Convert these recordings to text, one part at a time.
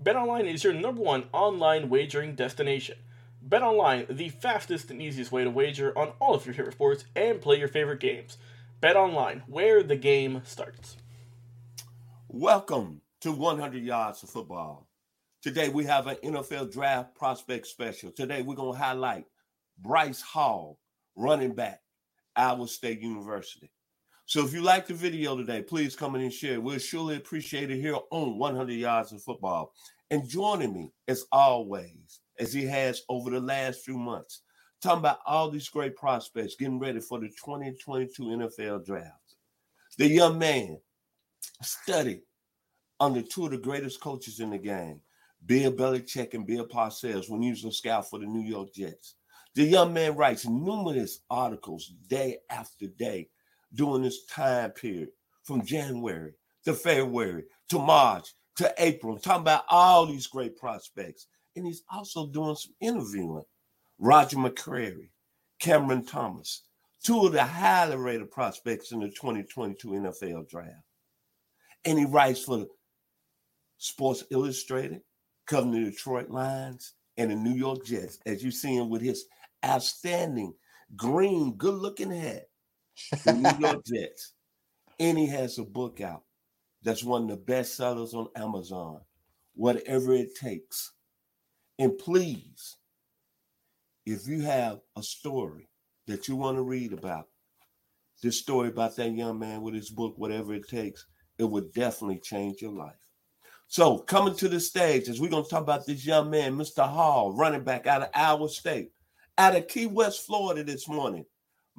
BetOnline is your #1 online wagering destination. BetOnline, the fastest and easiest way to wager on all of your favorite sports and play your favorite games. BetOnline, where the game starts. Welcome to 100 Yards of Football. Today we have an NFL Draft Prospect Special. Today we're going to highlight Breece Hall, running back, Iowa State University. So if you like the video today, please come in and share. We'll surely appreciate it here on 100 Yards of Football. And joining me, as always, as he has over the last few months, talking about all these great prospects getting ready for the 2022 NFL Draft. The young man studied under two of the greatest coaches in the game, Bill Belichick and Bill Parcells, when he was a scout for the New York Jets. The young man writes numerous articles day after day during this time period, from January to February to March to April, I'm talking about all these great prospects. And he's also doing some interviewing. Roger McCreary, Cameron Thomas, two of the highly rated prospects in the 2022 NFL Draft. And he writes for the Sports Illustrated, covering the Detroit Lions and the New York Jets, as you see him with his outstanding green, good-looking hat. The New York Jets. And he has a book out that's one of the best sellers on Amazon, Whatever It Takes. And please, if you have a story that you want to read about, this story about that young man with his book, Whatever It Takes, it would definitely change your life. So coming to the stage, as we're going to talk about this young man, Mr. Hall, running back out of Iowa State, out of Key West, Florida this morning.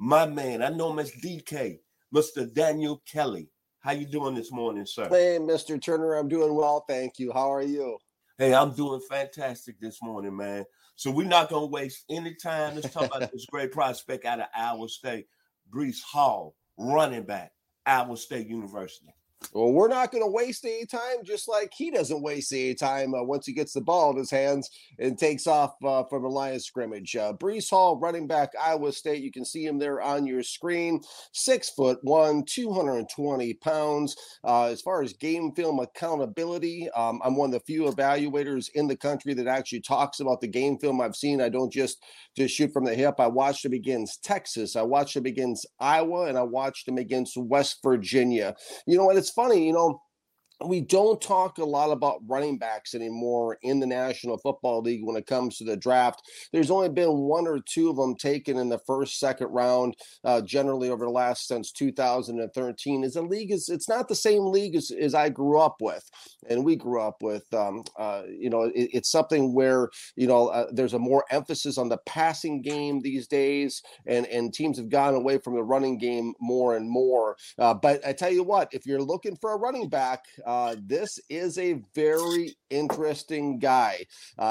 My man, I know him as DK, Mr. Daniel Kelly. How you doing this morning, sir? Hey, Mr. Turner, I'm doing well, thank you. How are you? Hey, I'm doing fantastic this morning, man. So we're not going to waste any time. Let's talk about this great prospect out of Iowa State, Breece Hall, running back, Iowa State University. Well, we're not going to waste any time, just like he doesn't waste any time once he gets the ball in his hands and takes off from the line of scrimmage. Breece Hall, running back, Iowa State. You can see him there on your screen. 6'1", 220 pounds. As far as game film accountability, I'm one of the few evaluators in the country that actually talks about the game film I've seen. I don't just shoot from the hip. I watched him against Texas. I watched him against Iowa, and I watched him against West Virginia. You know what? It's funny, you know, we don't talk a lot about running backs anymore in the National Football League when it comes to the draft. There's only been one or two of them taken in the first, second round, generally over the last since 2013. As a league, it's not the same league as I grew up with, and we grew up with. You know, it's something where, you know, there's a more emphasis on the passing game these days, and teams have gone away from the running game more and more. But I tell you what, if you're looking for a running back, This is a very interesting guy.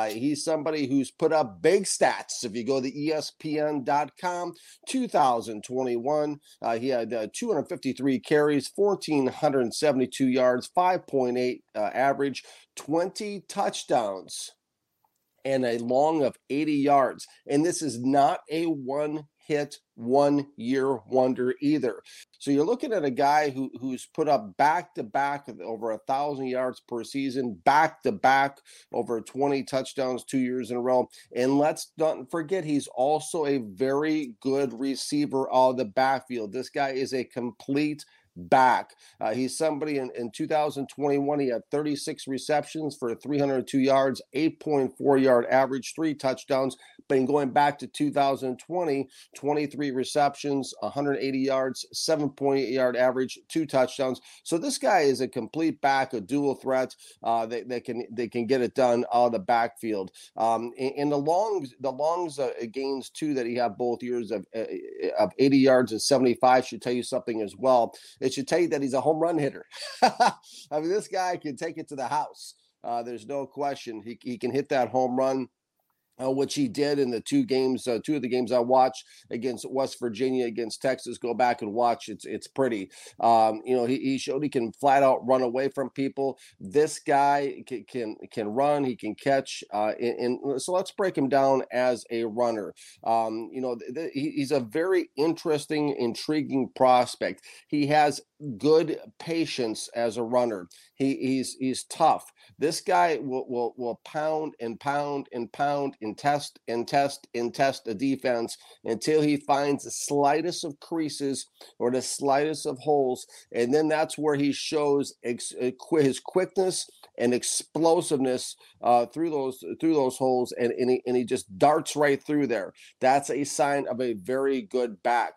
He's somebody who's put up big stats. If you go to ESPN.com, 2021, he had 253 carries, 1,472 yards, 5.8 average, 20 touchdowns, and a long of 80 yards. And this is not a one-hit, one-year wonder either. So you're looking at a guy who's put up back-to-back over 1,000 yards per season, back-to-back over 20 touchdowns 2 years in a row. And let's not forget, he's also a very good receiver out of the backfield. This guy is a complete back. He's somebody in 2021, he had 36 receptions for 302 yards, 8.4 yard average, 3 touchdowns. But in going back to 2020, 23 receptions, 180 yards, 7.8 yard average, 2 touchdowns. So this guy is a complete back, a dual threat. They can get it done out of the backfield. And the longs gains too that he had both years of 80 yards and 75 should tell you something as well. It should tell you that he's a home run hitter. I mean, this guy can take it to the house. There's no question. He can hit that home run, which he did in the two of the games I watched against West Virginia, against Texas. Go back and watch. It's pretty. He showed he can flat out run away from people. This guy can run. He can catch. And so let's break him down as a runner. He's a very interesting, intriguing prospect. He has good patience as a runner. He's tough. This guy will pound and pound and pound and test a defense until he finds the slightest of creases or the slightest of holes, and then that's where he shows his quickness and explosiveness through those holes, and he just darts right through there. That's a sign of a very good back.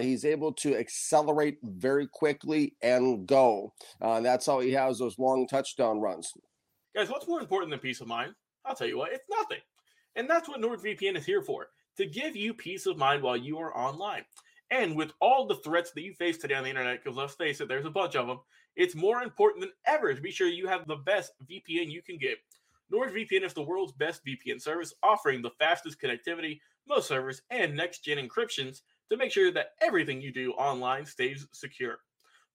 He's able to accelerate very quickly and go. That's how he has those long touchdown runs. Guys, what's more important than peace of mind? I'll tell you what, it's nothing. And that's what NordVPN is here for, to give you peace of mind while you are online. And with all the threats that you face today on the internet, because let's face it, there's a bunch of them, it's more important than ever to be sure you have the best VPN you can get. NordVPN is the world's best VPN service, offering the fastest connectivity, most servers, and next-gen encryptions to make sure that everything you do online stays secure.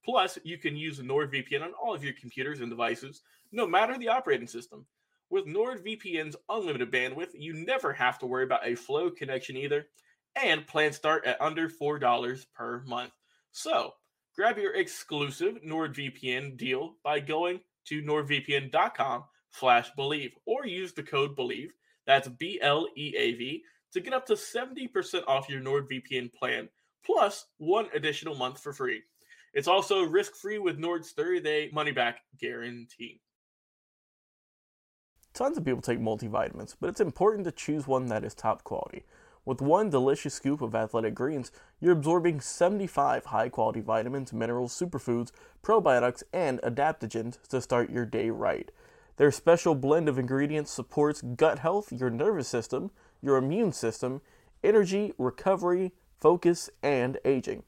Plus, you can use NordVPN on all of your computers and devices, no matter the operating system. With NordVPN's unlimited bandwidth, you never have to worry about a slow connection either, and plans start at under $4 per month. So, grab your exclusive NordVPN deal by going to nordvpn.com/believe or use the code BELIEVE, that's BLEAV, to get up to 70% off your NordVPN plan, plus one additional month for free. It's also risk-free with Nord's 30-day money-back guarantee. Tons of people take multivitamins, but it's important to choose one that is top quality. With one delicious scoop of Athletic Greens, you're absorbing 75 high-quality vitamins, minerals, superfoods, probiotics, and adaptogens to start your day right. Their special blend of ingredients supports gut health, your nervous system, your immune system, energy, recovery, focus, and aging.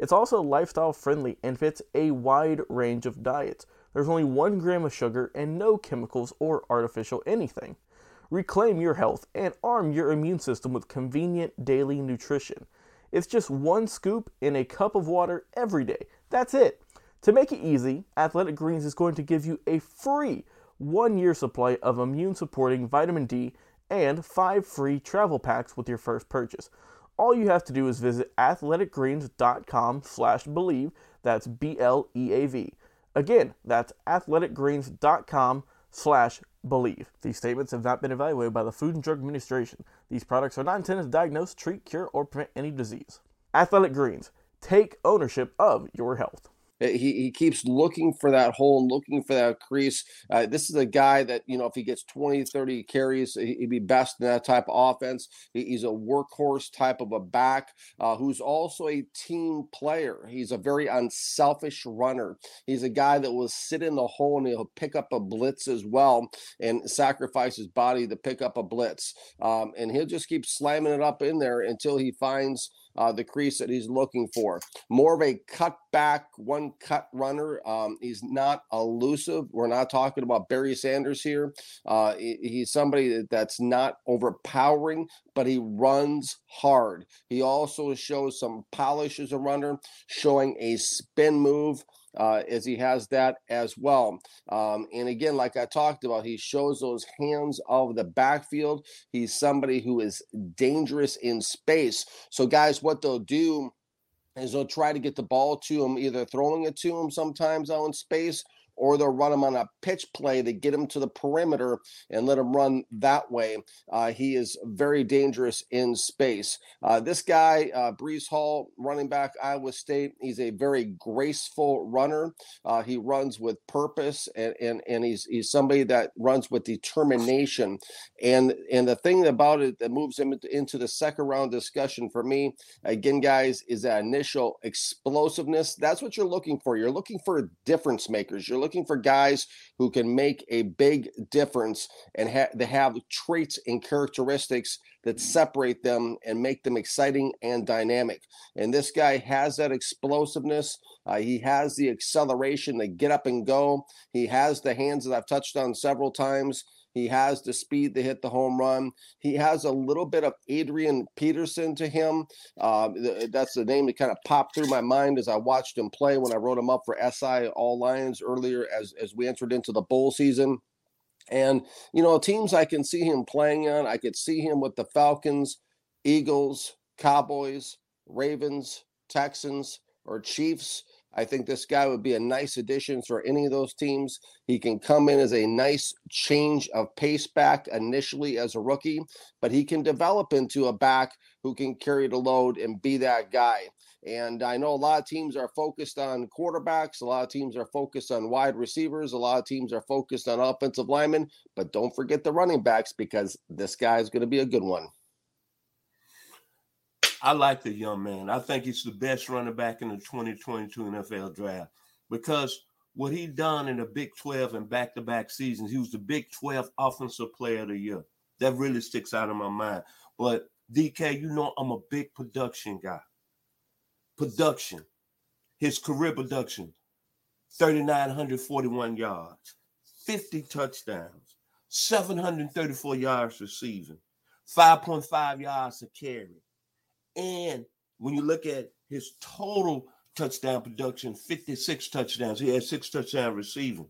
It's also lifestyle-friendly and fits a wide range of diets. There's only 1 gram of sugar and no chemicals or artificial anything. Reclaim your health and arm your immune system with convenient daily nutrition. It's just one scoop in a cup of water every day. That's it. To make it easy, Athletic Greens is going to give you a free 1-year supply of immune-supporting vitamin D and 5 free travel packs with your first purchase. All you have to do is visit athleticgreens.com/believe. That's BLEAV. Again, that's athleticgreens.com/believe. These statements have not been evaluated by the Food and Drug Administration. These products are not intended to diagnose, treat, cure, or prevent any disease. Athletic Greens, take ownership of your health. He keeps looking for that hole and looking for that crease. This is a guy that, if he gets 20, 30 carries, he'd be best in that type of offense. He's a workhorse type of a back who's also a team player. He's a very unselfish runner. He's a guy that will sit in the hole and he'll pick up a blitz as well and sacrifice his body to pick up a blitz. And he'll just keep slamming it up in there until he finds the crease that he's looking for. More of a cutback, one-cut runner. He's not elusive. We're not talking about Barry Sanders here. He's somebody that's not overpowering, but he runs hard. He also shows some polish as a runner, showing a spin move. As he has that as well. And again, like I talked about, he shows those hands of the backfield. He's somebody who is dangerous in space. So guys, what they'll do is they'll try to get the ball to him, either throwing it to him sometimes out in space, or they'll run him on a pitch play to get him to the perimeter and let him run that way. He is very dangerous in space. This guy, Breece Hall, running back, Iowa State, he's a very graceful runner. He runs with purpose, and he's somebody that runs with determination. And the thing about it that moves him into the second round discussion for me, again, guys, is that initial explosiveness. That's what you're looking for. You're looking for difference makers. You're looking for guys who can make a big difference and they have traits and characteristics that separate them and make them exciting and dynamic. And this guy has that explosiveness. He has the acceleration to get up and go. He has the hands that I've touched on several times. He has the speed to hit the home run. He has a little bit of Adrian Peterson to him. That's the name that kind of popped through my mind as I watched him play when I wrote him up for SI All Lions earlier as we entered into the bowl season. And, you know, teams I can see him playing on, I could see him with the Falcons, Eagles, Cowboys, Ravens, Texans, or Chiefs. I think this guy would be a nice addition for any of those teams. He can come in as a nice change of pace back initially as a rookie, but he can develop into a back who can carry the load and be that guy. And I know a lot of teams are focused on quarterbacks. A lot of teams are focused on wide receivers. A lot of teams are focused on offensive linemen, but don't forget the running backs, because this guy is going to be a good one. I like the young man. I think he's the best running back in the 2022 NFL draft, because what he done in the Big 12 and back-to-back seasons, he was the Big 12 Offensive Player of the Year. That really sticks out in my mind. But, DK, you know I'm a big production guy. Production. His career production, 3,941 yards, 50 touchdowns, 734 yards receiving, 5.5 yards a carry. And when you look at his total touchdown production, 56 touchdowns. He had 6 touchdowns receiving.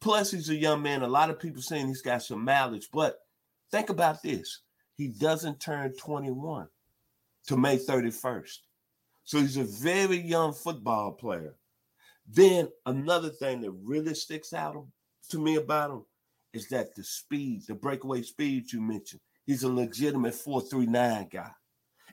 Plus, he's a young man. A lot of people saying he's got some mileage. But think about this. He doesn't turn 21 to May 31st. So he's a very young football player. Then another thing that really sticks out to me about him is that the speed, the breakaway speed you mentioned. He's a legitimate 4.39 guy.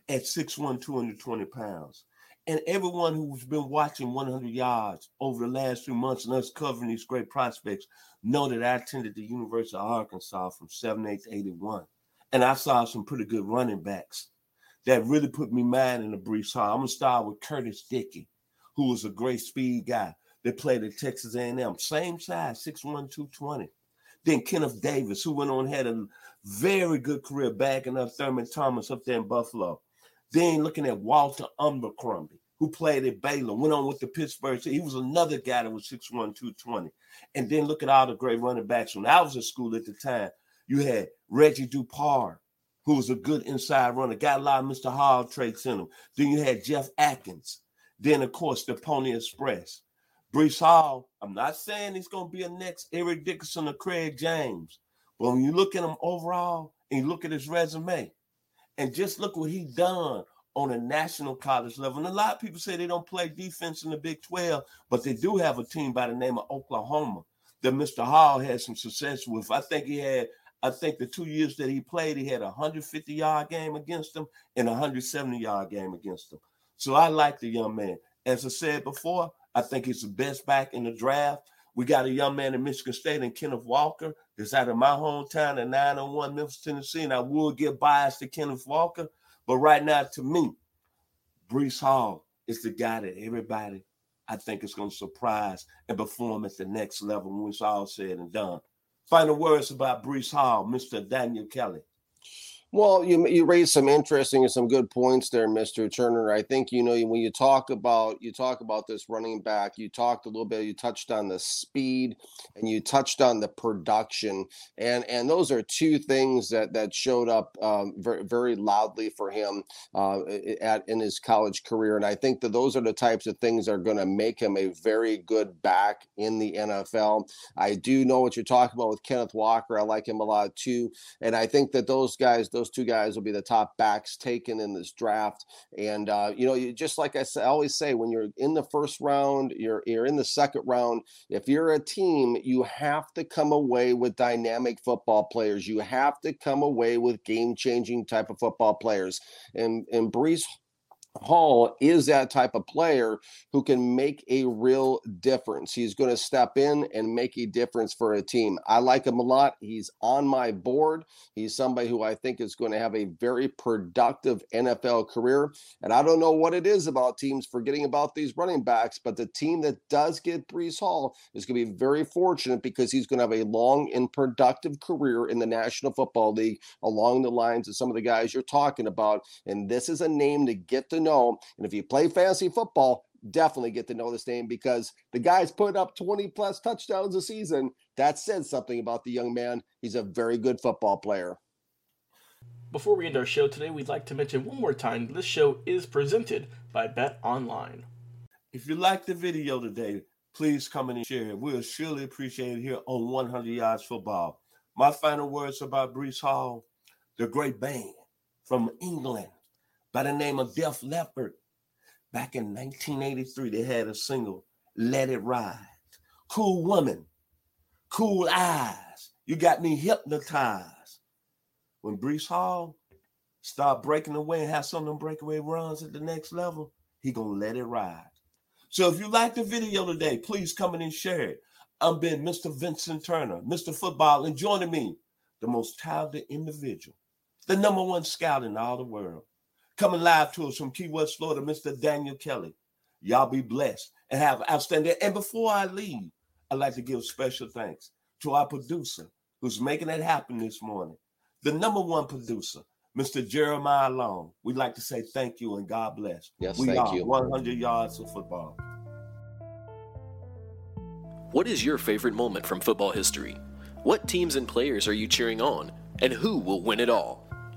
At 6'1", 220 pounds. And everyone who's been watching 100 Yards over the last few months and us covering these great prospects know that I attended the University of Arkansas from 78 to 81. And I saw some pretty good running backs that really put me mind in the Breece Hall. I'm going to start with Curtis Dickey, who was a great speed guy that played at Texas A&M. Same size, 6'1", 220. Then Kenneth Davis, who went on and had a very good career backing up Thurman Thomas up there in Buffalo. Then looking at Walter Umbercrumby, who played at Baylor, went on with the Pittsburgh. So he was another guy that was 6'1", 220. And then look at all the great running backs. When I was at school at the time, you had Reggie DuPar, who was a good inside runner, got a lot of Mr. Hall traits in him. Then you had Jeff Atkins. Then, of course, the Pony Express. Breece Hall, I'm not saying he's going to be a next Eric Dickinson or Craig James, but when you look at him overall and you look at his resume, and just look what he done on a national college level. And a lot of people say they don't play defense in the Big 12, but they do have a team by the name of Oklahoma that Mr. Hall had some success with. I think the 2 years that he played, he had a 150-yard game against them and a 170-yard game against them. So I like the young man. As I said before, I think he's the best back in the draft. We got a young man in Michigan State and Kenneth Walker that's out of my hometown in 901 Memphis, Tennessee, and I will get biased to Kenneth Walker. But right now, to me, Breece Hall is the guy that everybody, I think, is going to surprise and perform at the next level when it's all said and done. Final words about Breece Hall, Mr. Daniel Kelly. Well, you raised some interesting and some good points there, Mr. Turner. I think, you know, when you talk about this running back, you talked a little bit, you touched on the speed and you touched on the production. And those are two things that showed up very, very loudly for him in his college career. And I think that those are the types of things that are going to make him a very good back in the NFL. I do know what you're talking about with Kenneth Walker. I like him a lot too. And I think that those two guys will be the top backs taken in this draft. And, you know, you just like I always say, when you're in the first round, you're in the second round. If you're a team, you have to come away with dynamic football players. You have to come away with game-changing type of football players. And Breece Hall is that type of player who can make a real difference. He's going to step in and make a difference for a team. I like him a lot. He's on my board. He's somebody who I think is going to have a very productive NFL career. And I don't know what it is about teams forgetting about these running backs, but the team that does get Breece Hall is going to be very fortunate because he's going to have a long and productive career in the National Football League along the lines of some of the guys you're talking about. And this is a name to get to know. And if you play fantasy football, definitely get to know this name because the guy's put up 20 plus touchdowns a season. That says something about the young man. He's a very good football player. Before we end our show today, we'd like to mention one more time, this show is presented by BetOnline. If you like the video today, please come in and share it. We'll surely appreciate it here on 100 Yards Football. My final words about Breece Hall, the great band from England, by the name of Def Leppard. Back in 1983, they had a single, Let It Ride. Cool woman, cool eyes. You got me hypnotized. When Breece Hall start breaking away and have some of them breakaway runs at the next level, he going to let it ride. So if you like the video today, please come in and share it. I'm been Mr. Vincent Turner, Mr. Football, and joining me, the most talented individual, the number one scout in all the world. Coming live to us from Key West, Florida, Mr. Daniel Kelly. Y'all be blessed and have outstanding. And before I leave, I'd like to give special thanks to our producer who's making it happen this morning. The number one producer, Mr. Jeremiah Long. We'd like to say thank you and God bless. Yes, thank you. 100 yards of football. What is your favorite moment from football history? What teams and players are you cheering on? And who will win it all?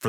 For